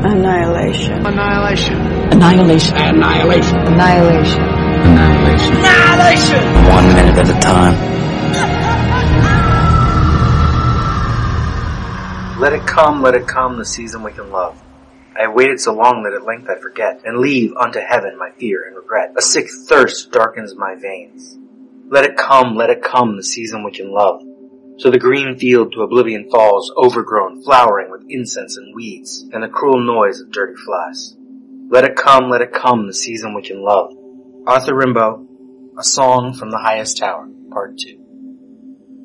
Annihilation. Annihilation. Annihilation. Annihilation. Annihilation. Annihilation. Annihilation. 1 minute at a time. Let it come, the season we can love. I have waited so long that at length I forget, and leave unto heaven my fear and regret. A sick thirst darkens my veins. Let it come, the season we can love. So the green field to oblivion falls, overgrown, flowering with incense and weeds, and the cruel noise of dirty flies. Let it come, the season we can love. Arthur Rimbaud, A Song from the Highest Tower, Part 2.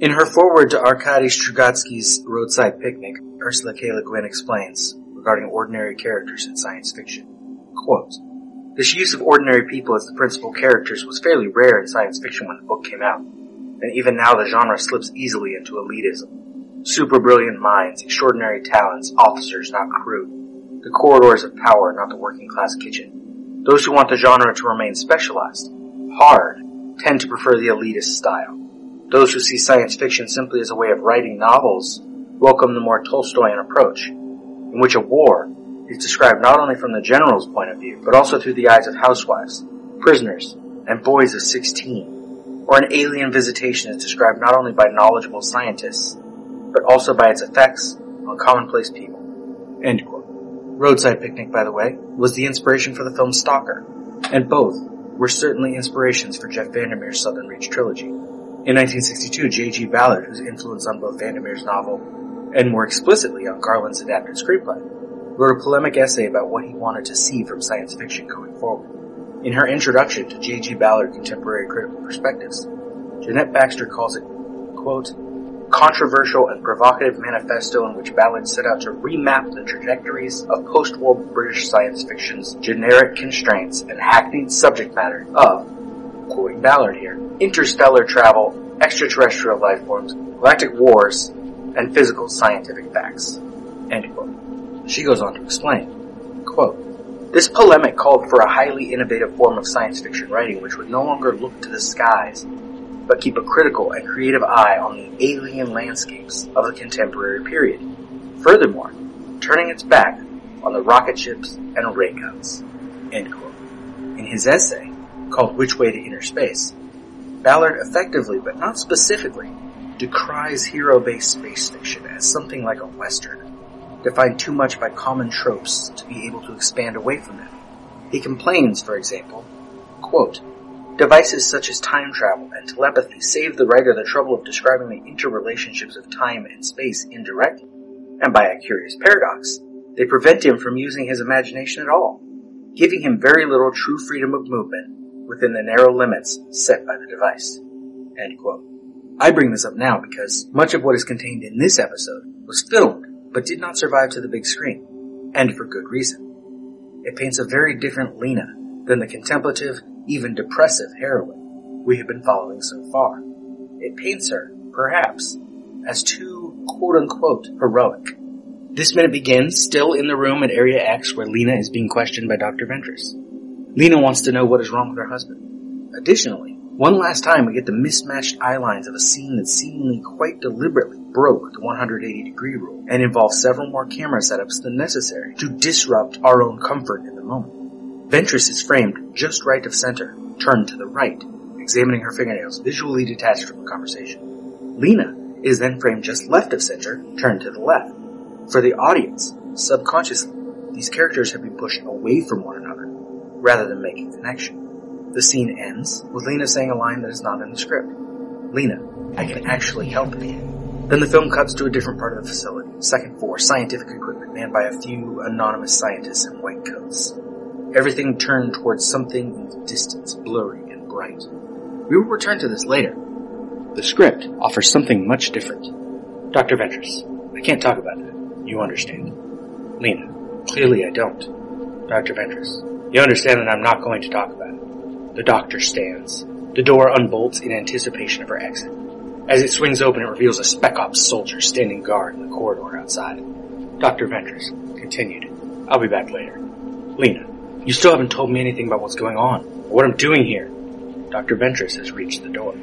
In her foreword to Arkady Strugatsky's Roadside Picnic, Ursula K. Le Guin explains, regarding ordinary characters in science fiction, quote, "This use of ordinary people as the principal characters was fairly rare in science fiction when the book came out. And even now the genre slips easily into elitism. Super brilliant minds, extraordinary talents, officers, not crew. The corridors of power, not the working class kitchen. Those who want the genre to remain specialized, hard, tend to prefer the elitist style. Those who see science fiction simply as a way of writing novels welcome the more Tolstoyan approach, in which a war is described not only from the general's point of view, but also through the eyes of housewives, prisoners, and boys of 16. Or an alien visitation is described not only by knowledgeable scientists, but also by its effects on commonplace people." End quote. Roadside Picnic, by the way, was the inspiration for the film Stalker, and both were certainly inspirations for Jeff Vandermeer's Southern Reach trilogy. In 1962, J.G. Ballard, whose influence on both Vandermeer's novel and more explicitly on Garland's adapted screenplay, wrote a polemic essay about what he wanted to see from science fiction going forward. In her introduction to J.G. Ballard Contemporary Critical Perspectives, Jeanette Baxter calls it, quote, "controversial and provocative manifesto in which Ballard set out to remap the trajectories of post-war British science fiction's generic constraints and hackneyed subject matter of," quoting Ballard here, "interstellar travel, extraterrestrial life forms, galactic wars, and physical scientific facts." End quote. She goes on to explain, quote, "This polemic called for a highly innovative form of science fiction writing which would no longer look to the skies, but keep a critical and creative eye on the alien landscapes of the contemporary period. Furthermore, turning its back on the rocket ships and ray guns." End quote. In his essay, called Which Way to Inner Space, Ballard effectively, but not specifically, decries hero-based space fiction as something like a Western, defined too much by common tropes to be able to expand away from them. He complains, for example, quote, "Devices such as time travel and telepathy save the writer the trouble of describing the interrelationships of time and space indirectly, and by a curious paradox, they prevent him from using his imagination at all, giving him very little true freedom of movement within the narrow limits set by the device." End quote. I bring this up now because much of what is contained in this episode was filmed but did not survive to the big screen, and for good reason. It paints a very different Lena than the contemplative, even depressive heroine we have been following so far. It paints her, perhaps, as too quote-unquote heroic. This minute begins, still in the room at Area X, where Lena is being questioned by Dr. Ventress. Lena wants to know what is wrong with her husband. Additionally, one last time we get the mismatched eye lines of a scene that seemingly quite deliberately broke the 180-degree rule and involved several more camera setups than necessary to disrupt our own comfort in the moment. Ventress is framed just right of center, turned to the right, examining her fingernails, visually detached from the conversation. Lena is then framed just left of center, turned to the left. For the audience, subconsciously, these characters have been pushed away from one another rather than making connection. The scene ends with Lena saying a line that is not in the script. "Lena, I can actually help you." Then the film cuts to a different part of the facility, second floor, scientific equipment manned by a few anonymous scientists in white coats. Everything turned towards something in the distance, blurry and bright. We will return to this later. The script offers something much different. "Dr. Ventress, I can't talk about that. You understand." "Lena, clearly I don't." "Dr. Ventress, you understand that I'm not going to talk about it." The doctor stands. The door unbolts in anticipation of her exit. As it swings open, it reveals a Spec Ops soldier standing guard in the corridor outside. Dr. Ventress continued, "I'll be back later." "Lena, you still haven't told me anything about what's going on, or what I'm doing here." Dr. Ventress has reached the door.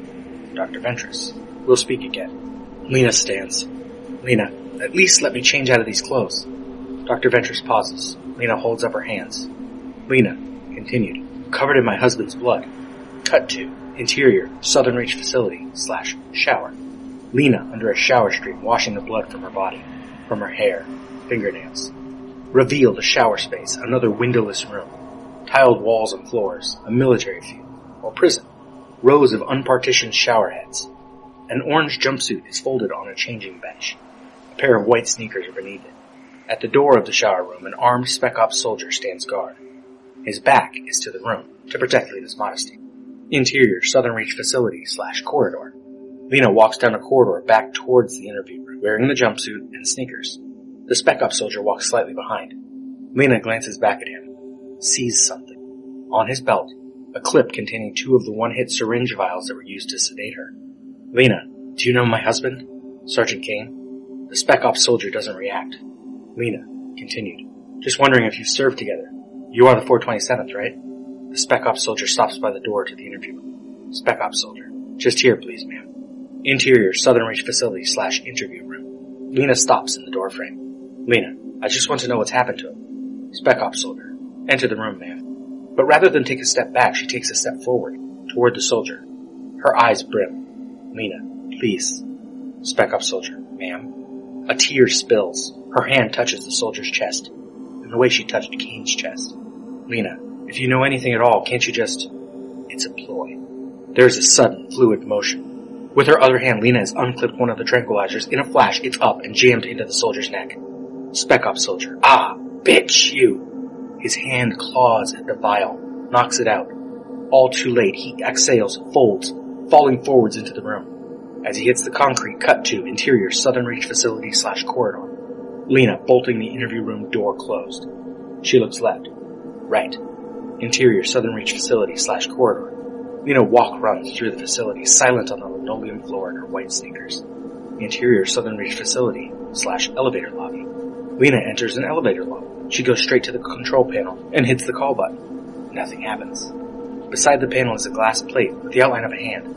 "Dr. Ventress, we'll speak again." Lena stands. "Lena, at least let me change out of these clothes." Dr. Ventris pauses. Lena holds up her hands. Lena continued. Covered in my husband's blood. Cut to. Interior. Southern Reach facility. / shower. Lena under a shower stream washing the blood from her body. From her hair. Fingernails. Revealed a shower space. Another windowless room. Tiled walls and floors. A military field. Or prison. Rows of unpartitioned shower heads. An orange jumpsuit is folded on a changing bench. A pair of white sneakers are beneath it. At the door of the shower room, an armed Spec Ops soldier stands guard. His back is to the room, to protect Lena's modesty. Interior, Southern Reach facility / corridor. Lena walks down a corridor back towards the interview room, wearing the jumpsuit and sneakers. The Spec Ops soldier walks slightly behind. Lena glances back at him, sees something. On his belt, a clip containing 2 of the one-hit syringe vials that were used to sedate her. Lena, do you know my husband? Sergeant Kane. The Spec Ops soldier doesn't react. Lena continued, just wondering if you've served together. You are the 427th, right? The Spec Ops soldier stops by the door to the interview. Spec Ops soldier, just here, please, ma'am. Interior, Southern Reach facility / interview room. Lena stops in the doorframe. Lena, I just want to know what's happened to him. Spec Ops soldier, enter the room, ma'am. But rather than take a step back, she takes a step forward, toward the soldier. Her eyes brim. Lena, please. Spec Ops soldier, ma'am. A tear spills. Her hand touches the soldier's chest, in the way she touched Kane's chest. Lena, if you know anything at all, can't you just... It's a ploy. There is a sudden, fluid motion. With her other hand, Lena has unclipped one of the tranquilizers. In a flash, it's up and jammed into the soldier's neck. Spec Ops soldier, ah, bitch, you... His hand claws at the vial, knocks it out. All too late, he exhales, folds, falling forwards into the room. As he hits the concrete, cut to interior Southern Reach facility / corridor. Lena, bolting the interview room door closed. She looks left, right. Interior Southern Reach facility / corridor. Lena runs through the facility, silent on the linoleum floor in her white sneakers. Interior Southern Reach facility / elevator lobby. Lena enters an elevator lobby. She goes straight to the control panel and hits the call button. Nothing happens. Beside the panel is a glass plate with the outline of a hand.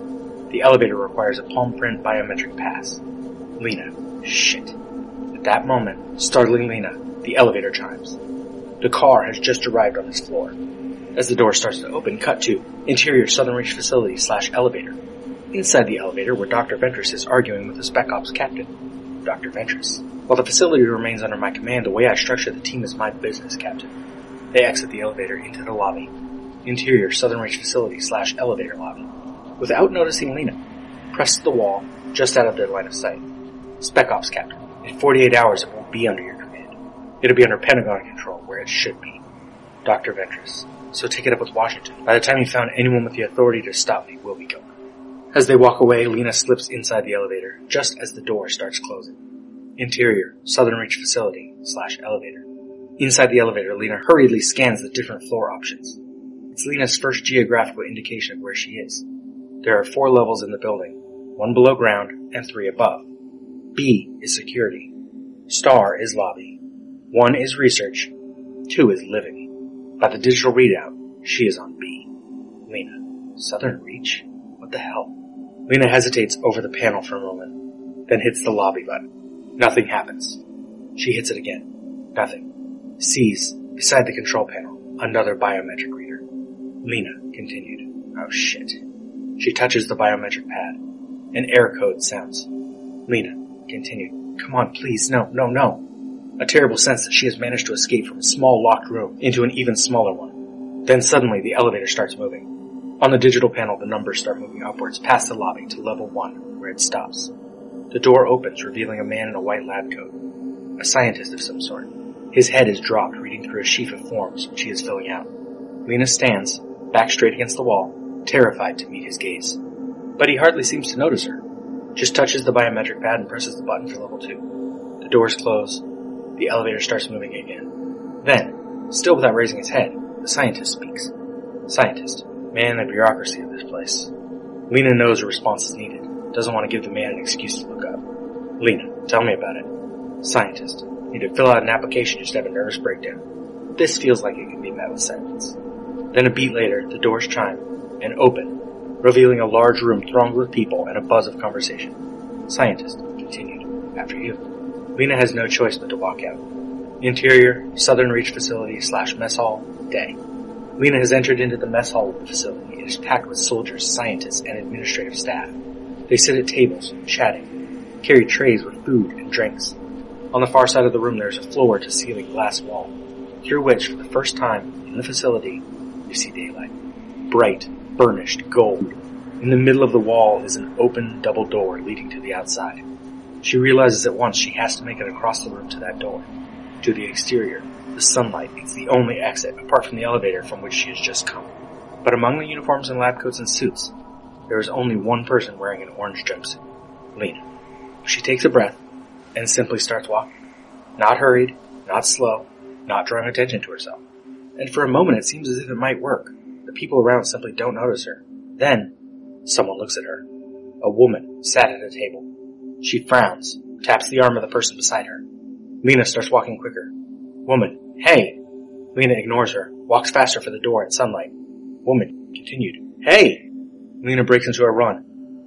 The elevator requires a palm print biometric pass. Lena. Shit. At that moment, startling Lena, the elevator chimes. The car has just arrived on this floor. As the door starts to open, cut to interior Southern Reach facility / elevator. Inside the elevator where Dr. Ventris is arguing with the Spec Ops captain. Dr. Ventris. While the facility remains under my command, the way I structure the team is my business, Captain. They exit the elevator into the lobby. Interior Southern Reach facility / elevator lobby. Without noticing Lena, pressed the wall just out of their line of sight. Spec Ops, Captain. In 48 hours it won't be under your command. It'll be under Pentagon control, where it should be. Dr. Ventris. So take it up with Washington. By the time you found anyone with the authority to stop me, we'll be gone. As they walk away, Lena slips inside the elevator, just as the door starts closing. Interior, Southern Reach facility / elevator. Inside the elevator, Lena hurriedly scans the different floor options. It's Lena's first geographical indication of where she is. There are 4 levels in the building, 1 below ground and 3 above. B is security. Star is lobby. 1 is research. 2 is living. By the digital readout, she is on B. Lena, Southern Reach? What the hell? Lena hesitates over the panel for a moment, then hits the lobby button. Nothing happens. She hits it again. Nothing. Sees, beside the control panel, another biometric reader. Lena continued. Oh shit. She touches the biometric pad. An air code sounds. Lena continued. Come on, please, no. A terrible sense that she has managed to escape from a small locked room into an even smaller one. Then suddenly the elevator starts moving. On the digital panel, the numbers start moving upwards past the lobby to level 1, where it stops. The door opens, revealing a man in a white lab coat. A scientist of some sort. His head is dropped, reading through a sheaf of forms which he is filling out. Lena stands, back straight against the wall, terrified to meet his gaze. But he hardly seems to notice her. Just touches the biometric pad and presses the button for level 2. The doors close. The elevator starts moving again. Then, still without raising his head, the scientist speaks. Scientist, man in the bureaucracy of this place. Lena knows a response is needed. Doesn't want to give the man an excuse to look up. Lena, tell me about it. Scientist, need to fill out an application just to have a nervous breakdown. This feels like it could be met with silence. Then a beat later, the doors chime and open, revealing a large room thronged with people and a buzz of conversation. Scientist, continued, after you. Lena has no choice but to walk out. Interior, Southern Reach Facility / Mess Hall, day. Lena has entered into the mess hall of the facility and is packed with soldiers, scientists, and administrative staff. They sit at tables, chatting, carry trays with food and drinks. On the far side of the room there is a floor-to-ceiling glass wall, through which, for the first time in the facility, you see daylight. Bright, burnished gold. In the middle of the wall is an open double door leading to the outside. She realizes at once she has to make it across the room to that door. To the exterior, the sunlight is the only exit, apart from the elevator from which she has just come. But among the uniforms and lab coats and suits, there is only one person wearing an orange jumpsuit, Lena. She takes a breath and simply starts walking. Not hurried, not slow, not drawing attention to herself. And for a moment it seems as if it might work. The people around simply don't notice her. Then, someone looks at her. A woman sat at a table. She frowns, taps the arm of the person beside her. Lena starts walking quicker. Woman, hey! Lena ignores her, walks faster for the door and sunlight. Woman continued, hey! Lena breaks into a run.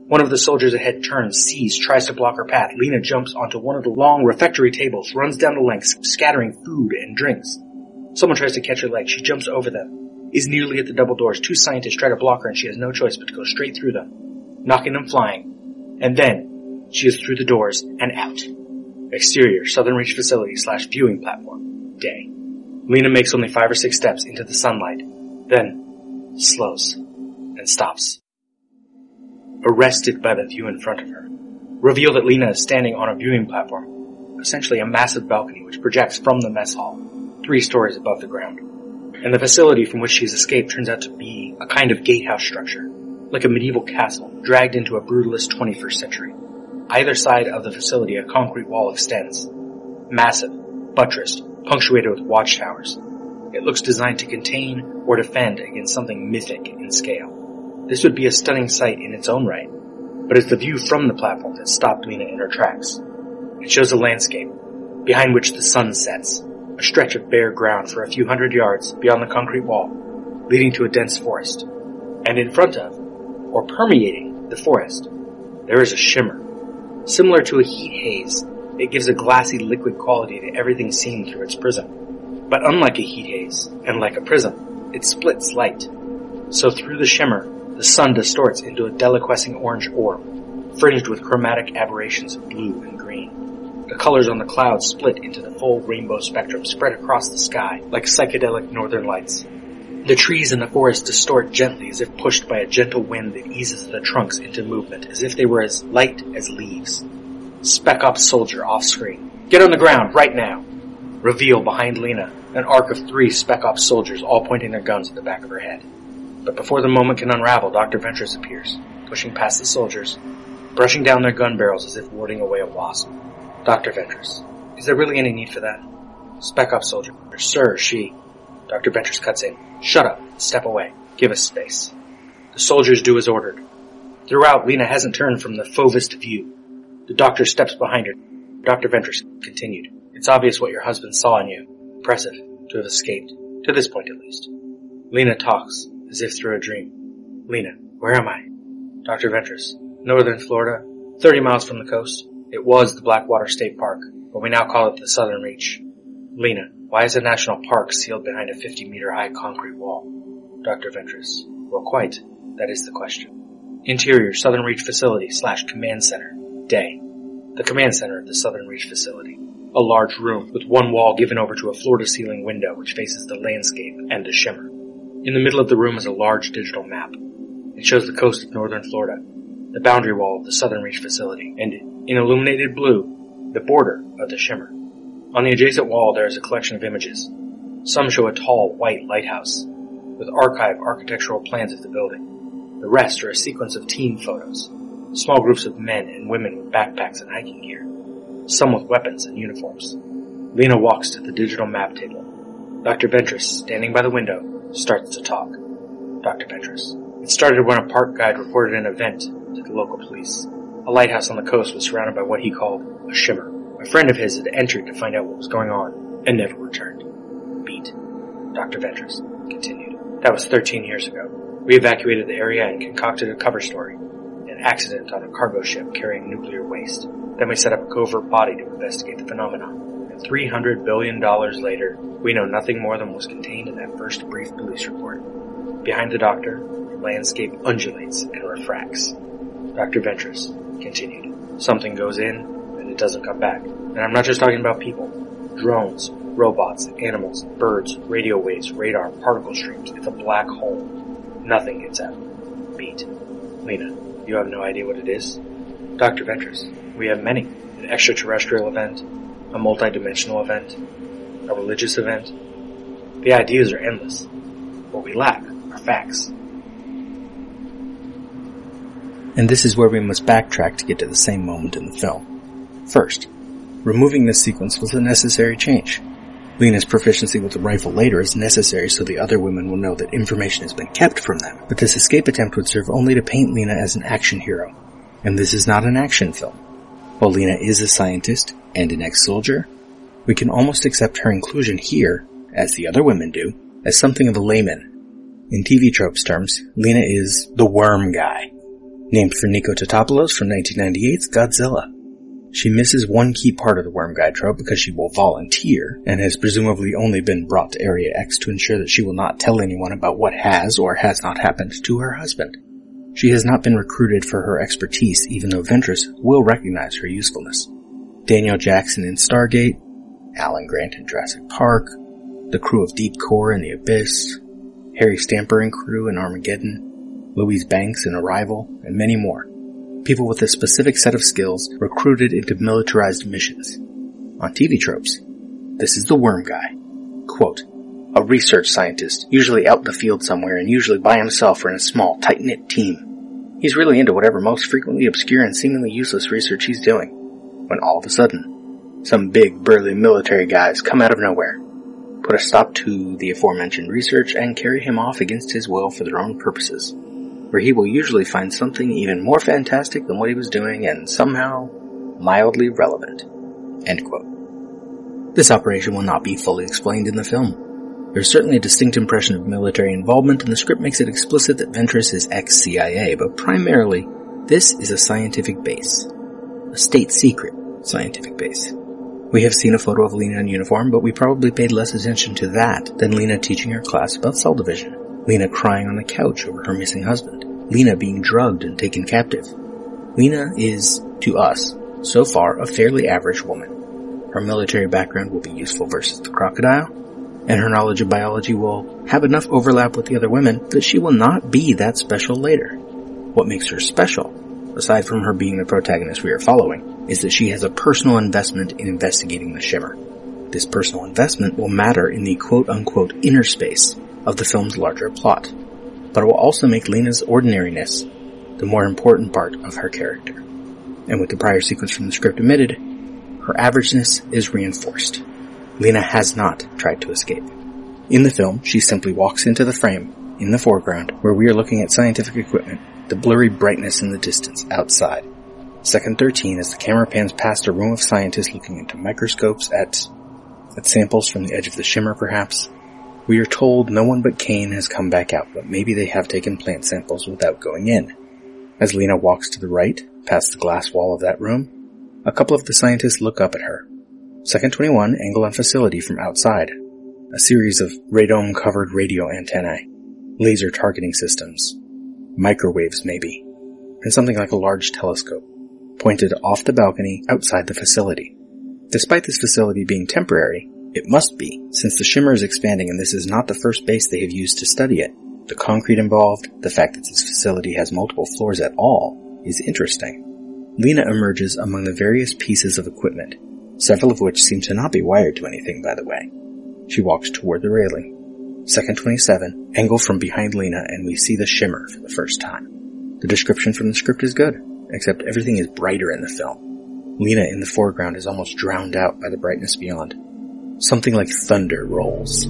One of the soldiers ahead turns, sees, tries to block her path. Lena jumps onto one of the long refectory tables, runs down the length, scattering food and drinks. Someone tries to catch her leg. She jumps over them, is nearly at the double doors. Two scientists try to block her and she has no choice but to go straight through them, knocking them flying. And then, she is through the doors and out. Exterior, Southern Reach Facility / Viewing Platform, day. Lena makes only 5 or 6 steps into the sunlight, then slows and stops. Arrested by the view in front of her. Reveal that Lena is standing on a viewing platform, essentially a massive balcony which projects from the mess hall, 3 stories above the ground. And the facility from which she has escaped turns out to be a kind of gatehouse structure, like a medieval castle dragged into a brutalist 21st century. Either side of the facility, a concrete wall extends, massive, buttressed, punctuated with watchtowers. It looks designed to contain or defend against something mythic in scale. This would be a stunning sight in its own right, but it's the view from the platform that stopped Lena in her tracks. It shows a landscape, behind which the sun sets, a stretch of bare ground for a few hundred yards beyond the concrete wall, leading to a dense forest. And in front of, or permeating, the forest, there is a shimmer. Similar to a heat haze, it gives a glassy liquid quality to everything seen through its prism. But unlike a heat haze, and like a prism, it splits light. So through the shimmer, the sun distorts into a deliquescing orange orb, fringed with chromatic aberrations of blue and green. The colors on the clouds split into the full rainbow spectrum spread across the sky like psychedelic northern lights. The trees in the forest distort gently as if pushed by a gentle wind that eases the trunks into movement, as if they were as light as leaves. Spec Ops soldier off-screen. Get on the ground, right now! Reveal behind Lena, an arc of 3 Spec Ops soldiers all pointing their guns at the back of her head. But before the moment can unravel, Dr. Ventress appears, pushing past the soldiers, brushing down their gun barrels as if warding away a wasp. Dr. Ventress. Is there really any need for that? Spec Ops soldier. Sir, she... Dr. Ventress cuts in. Shut up. Step away. Give us space. The soldiers do as ordered. Throughout, Lena hasn't turned from the fauvest view. The doctor steps behind her. Dr. Ventress continued. It's obvious what your husband saw in you. Impressive to have escaped. To this point, at least. Lena talks, as if through a dream. Lena, where am I? Dr. Ventress. Northern Florida. 30 miles from the coast. It was the Blackwater State Park, but we now call it the Southern Reach. Lena, why is a national park sealed behind a 50-meter-high concrete wall? Dr. Ventress, well, quite. That is the question. Interior, Southern Reach Facility / Command Center, day. The Command Center of the Southern Reach Facility. A large room with one wall given over to a floor-to-ceiling window which faces the landscape and the shimmer. In the middle of the room is a large digital map. It shows the coast of northern Florida, the boundary wall of the Southern Reach Facility, and, in illuminated blue, the border of the shimmer. On the adjacent wall there is a collection of images. Some show a tall, white lighthouse, with archive architectural plans of the building. The rest are a sequence of team photos, small groups of men and women with backpacks and hiking gear, some with weapons and uniforms. Lena walks to the digital map table. Dr. Ventress, standing by the window, starts to talk. Dr. Ventress. It started when a park guide reported an event to the local police. A lighthouse on the coast was surrounded by what he called a shimmer. A friend of his had entered to find out what was going on, and never returned. Beat. Dr. Ventress continued. That was 13 years ago. We evacuated the area and concocted a cover story. An accident on a cargo ship carrying nuclear waste. Then we set up a covert body to investigate the phenomenon. that $300 billion later, we know nothing more than was contained in that first brief police report. Behind the doctor, the landscape undulates and refracts. Dr. Ventris continued. Something goes in, and it doesn't come back. And I'm not just talking about people. Drones, robots, animals, birds, radio waves, radar, particle streams. It's a black hole. Nothing gets out. Beat. Lena, you have no idea what it is? Dr. Ventris, we have many. An extraterrestrial event, a multidimensional event, a religious event. The ideas are endless. What we lack are facts. And this is where we must backtrack to get to the same moment in the film. First, removing this sequence was a necessary change. Lena's proficiency with the rifle later is necessary so the other women will know that information has been kept from them, but this escape attempt would serve only to paint Lena as an action hero. And this is not an action film. While Lena is a scientist and an ex-soldier, we can almost accept her inclusion here, as the other women do, as something of a layman. In TV tropes terms, Lena is the worm guy. Named for Nico Totopoulos from 1998's Godzilla. She misses one key part of the worm guy trope because she will volunteer, and has presumably only been brought to Area X to ensure that she will not tell anyone about what has or has not happened to her husband. She has not been recruited for her expertise, even though Ventris will recognize her usefulness. Daniel Jackson in Stargate, Alan Grant in Jurassic Park, the crew of Deep Core in The Abyss, Harry Stamper and crew in Armageddon, Louise Banks in Arrival, and many more. People with a specific set of skills recruited into militarized missions. On TV tropes, this is the worm guy. Quote, a research scientist, usually out in the field somewhere and usually by himself or in a small, tight-knit team. He's really into whatever most frequently obscure and seemingly useless research he's doing. When all of a sudden, some big, burly military guys come out of nowhere, put a stop to the aforementioned research, and carry him off against his will for their own purposes, where he will usually find something even more fantastic than what he was doing and somehow mildly relevant. End quote. This operation will not be fully explained in the film. There's certainly a distinct impression of military involvement, and the script makes it explicit that Ventris is ex-CIA, but primarily, this is a scientific base. A state-secret scientific base. We have seen a photo of Lena in uniform, but we probably paid less attention to that than Lena teaching her class about cell division. Lena crying on the couch over her missing husband. Lena being drugged and taken captive. Lena is, to us, so far a fairly average woman. Her military background will be useful versus the crocodile, and her knowledge of biology will have enough overlap with the other women that she will not be that special later. What makes her special, aside from her being the protagonist we are following, is that she has a personal investment in investigating the Shimmer. This personal investment will matter in the quote-unquote inner space of the film's larger plot, but it will also make Lena's ordinariness the more important part of her character. And with the prior sequence from the script omitted, her averageness is reinforced. Lena has not tried to escape. In the film, she simply walks into the frame, in the foreground, where we are looking at scientific equipment, the blurry brightness in the distance outside. Second 13 as the camera pans past a room of scientists looking into microscopes at samples from the edge of the Shimmer, perhaps. We are told no one but Kane has come back out, but maybe they have taken plant samples without going in. As Lena walks to the right, past the glass wall of that room, a couple of the scientists look up at her. Second 21, angle on facility from outside. A series of radome-covered radio antennae. Laser targeting systems. Microwaves, maybe. And something like a large telescope, pointed off the balcony outside the facility. Despite this facility being temporary, it must be, since the Shimmer is expanding and this is not the first base they have used to study it. The concrete involved, the fact that this facility has multiple floors at all, is interesting. Lena emerges among the various pieces of equipment, several of which seem to not be wired to anything, by the way. She walks toward the railing. Second 27, angle from behind Lena, and we see the Shimmer for the first time. The description from the script is good, except everything is brighter in the film. Lena in the foreground is almost drowned out by the brightness beyond. Something like thunder rolls.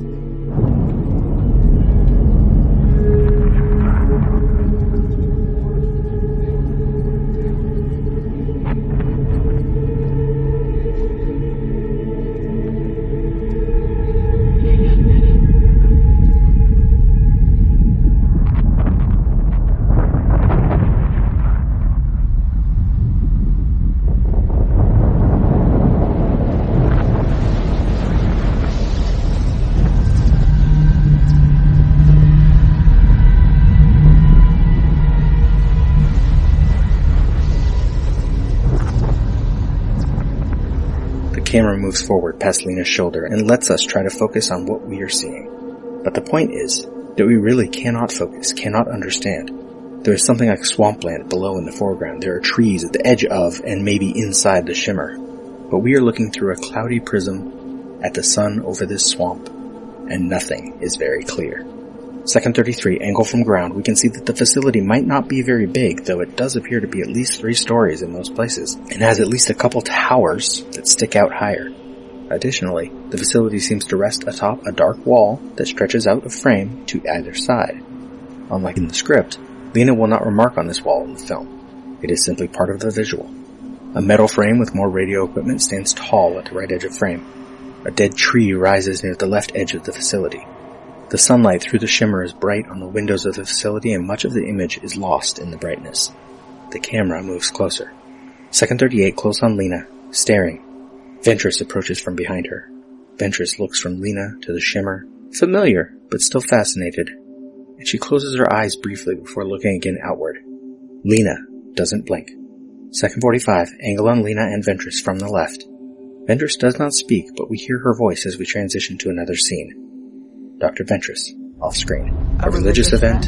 camera moves forward past Lena's shoulder and lets us try to focus on what we are seeing. But the point is that we really cannot focus, cannot understand. There is something like swampland below in the foreground. There are trees at the edge of and maybe inside the shimmer. But we are looking through a cloudy prism at the sun over this swamp, and nothing is very clear. Second 33, angle from ground, we can see that the facility might not be very big, though it does appear to be at least 3 stories in most places, and has at least a couple towers that stick out higher. Additionally, the facility seems to rest atop a dark wall that stretches out of frame to either side. Unlike in the script, Lena will not remark on this wall in the film. It is simply part of the visual. A metal frame with more radio equipment stands tall at the right edge of frame. A dead tree rises near the left edge of the facility. The sunlight through the shimmer is bright on the windows of the facility, and much of the image is lost in the brightness. The camera moves closer. Second 38, close on Lena, staring. Ventress approaches from behind her. Ventress looks from Lena to the shimmer, familiar but still fascinated, and she closes her eyes briefly before looking again outward. Lena doesn't blink. Second 45, angle on Lena and Ventress from the left. Ventress does not speak, but we hear her voice as we transition to another scene. Dr. Ventress, off screen. A religious event.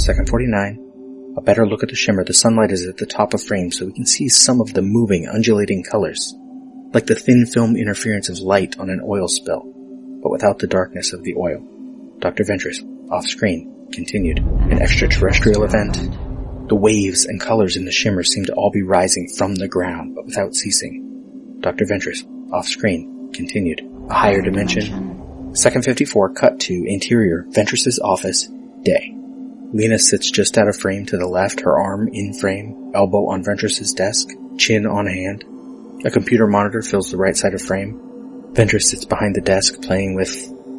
Second 49, a better look at the shimmer. The sunlight is at the top of frame, so we can see some of the moving, undulating colors, like the thin film interference of light on an oil spill, but without the darkness of the oil. Dr. Ventress, off screen, continued. An extraterrestrial event. The waves and colors in the shimmer seem to all be rising from the ground, but without ceasing. Dr. Ventress, off screen, continued. A higher dimension. Second 54, cut to interior, Ventress's office, day. Lena sits just out of frame to the left, her arm in frame, elbow on Ventress's desk, chin on hand. A computer monitor fills the right side of frame. Ventress sits behind the desk playing with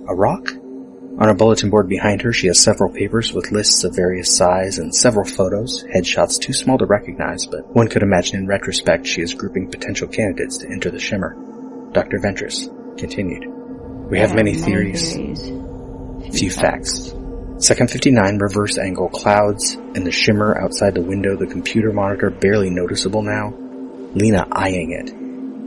a rock? On a bulletin board behind her, she has several papers with lists of various size and several photos, headshots too small to recognize, but one could imagine in retrospect she is grouping potential candidates to enter the shimmer. Dr. Ventress continued. We have many theories, few facts. Second 59, reverse angle, clouds, and the shimmer outside the window, the computer monitor barely noticeable now, Lena eyeing it.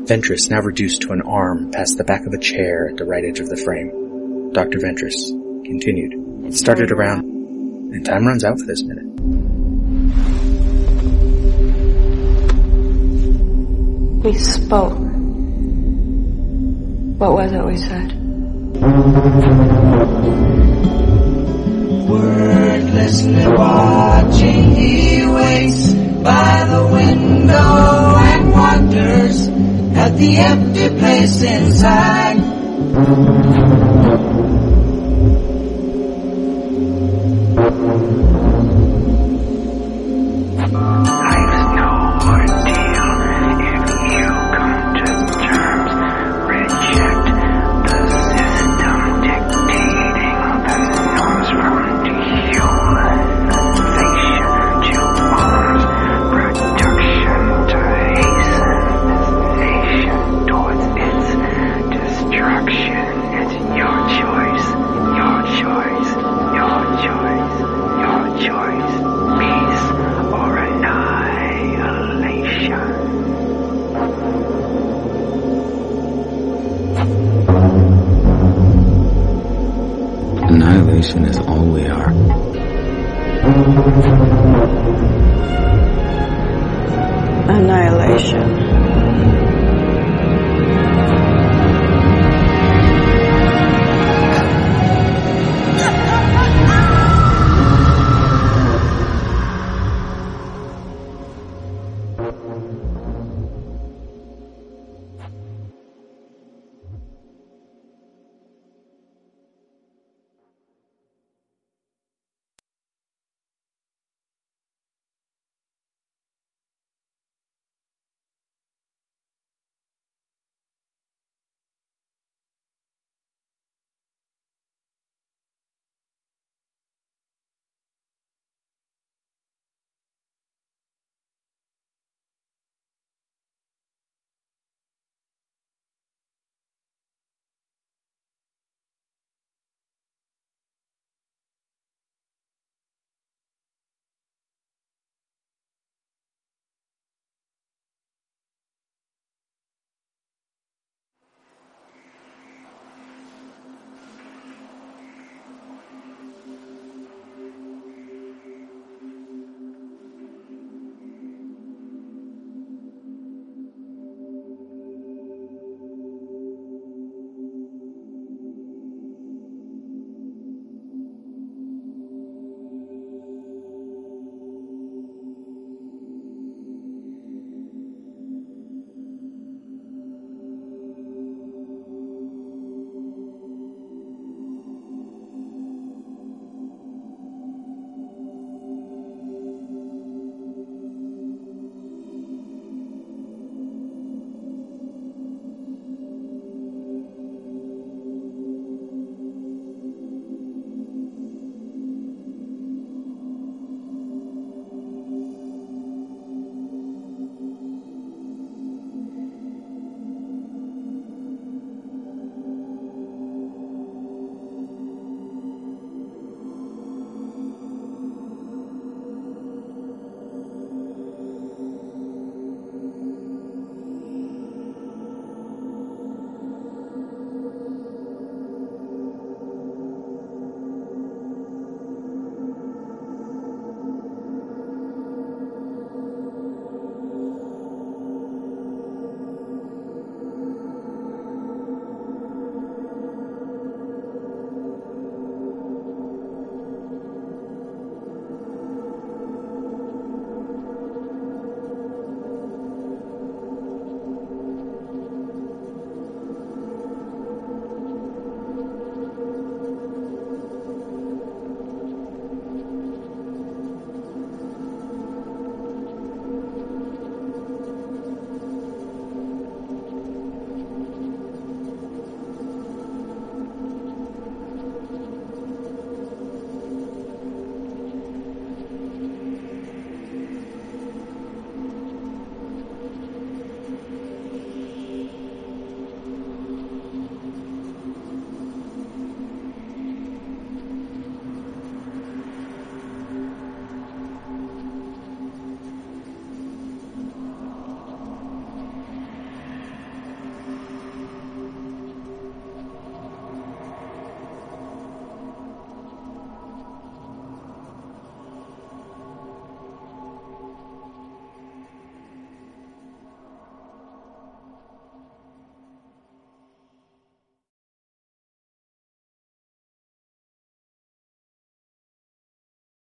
Ventress now reduced to an arm past the back of a chair at the right edge of the frame. Dr. Ventress continued. It started around, and time runs out for this minute. We spoke. What was it we said? Wordlessly watching, he waits by the window and wonders at the empty place inside. Annihilation is all we are. Annihilation.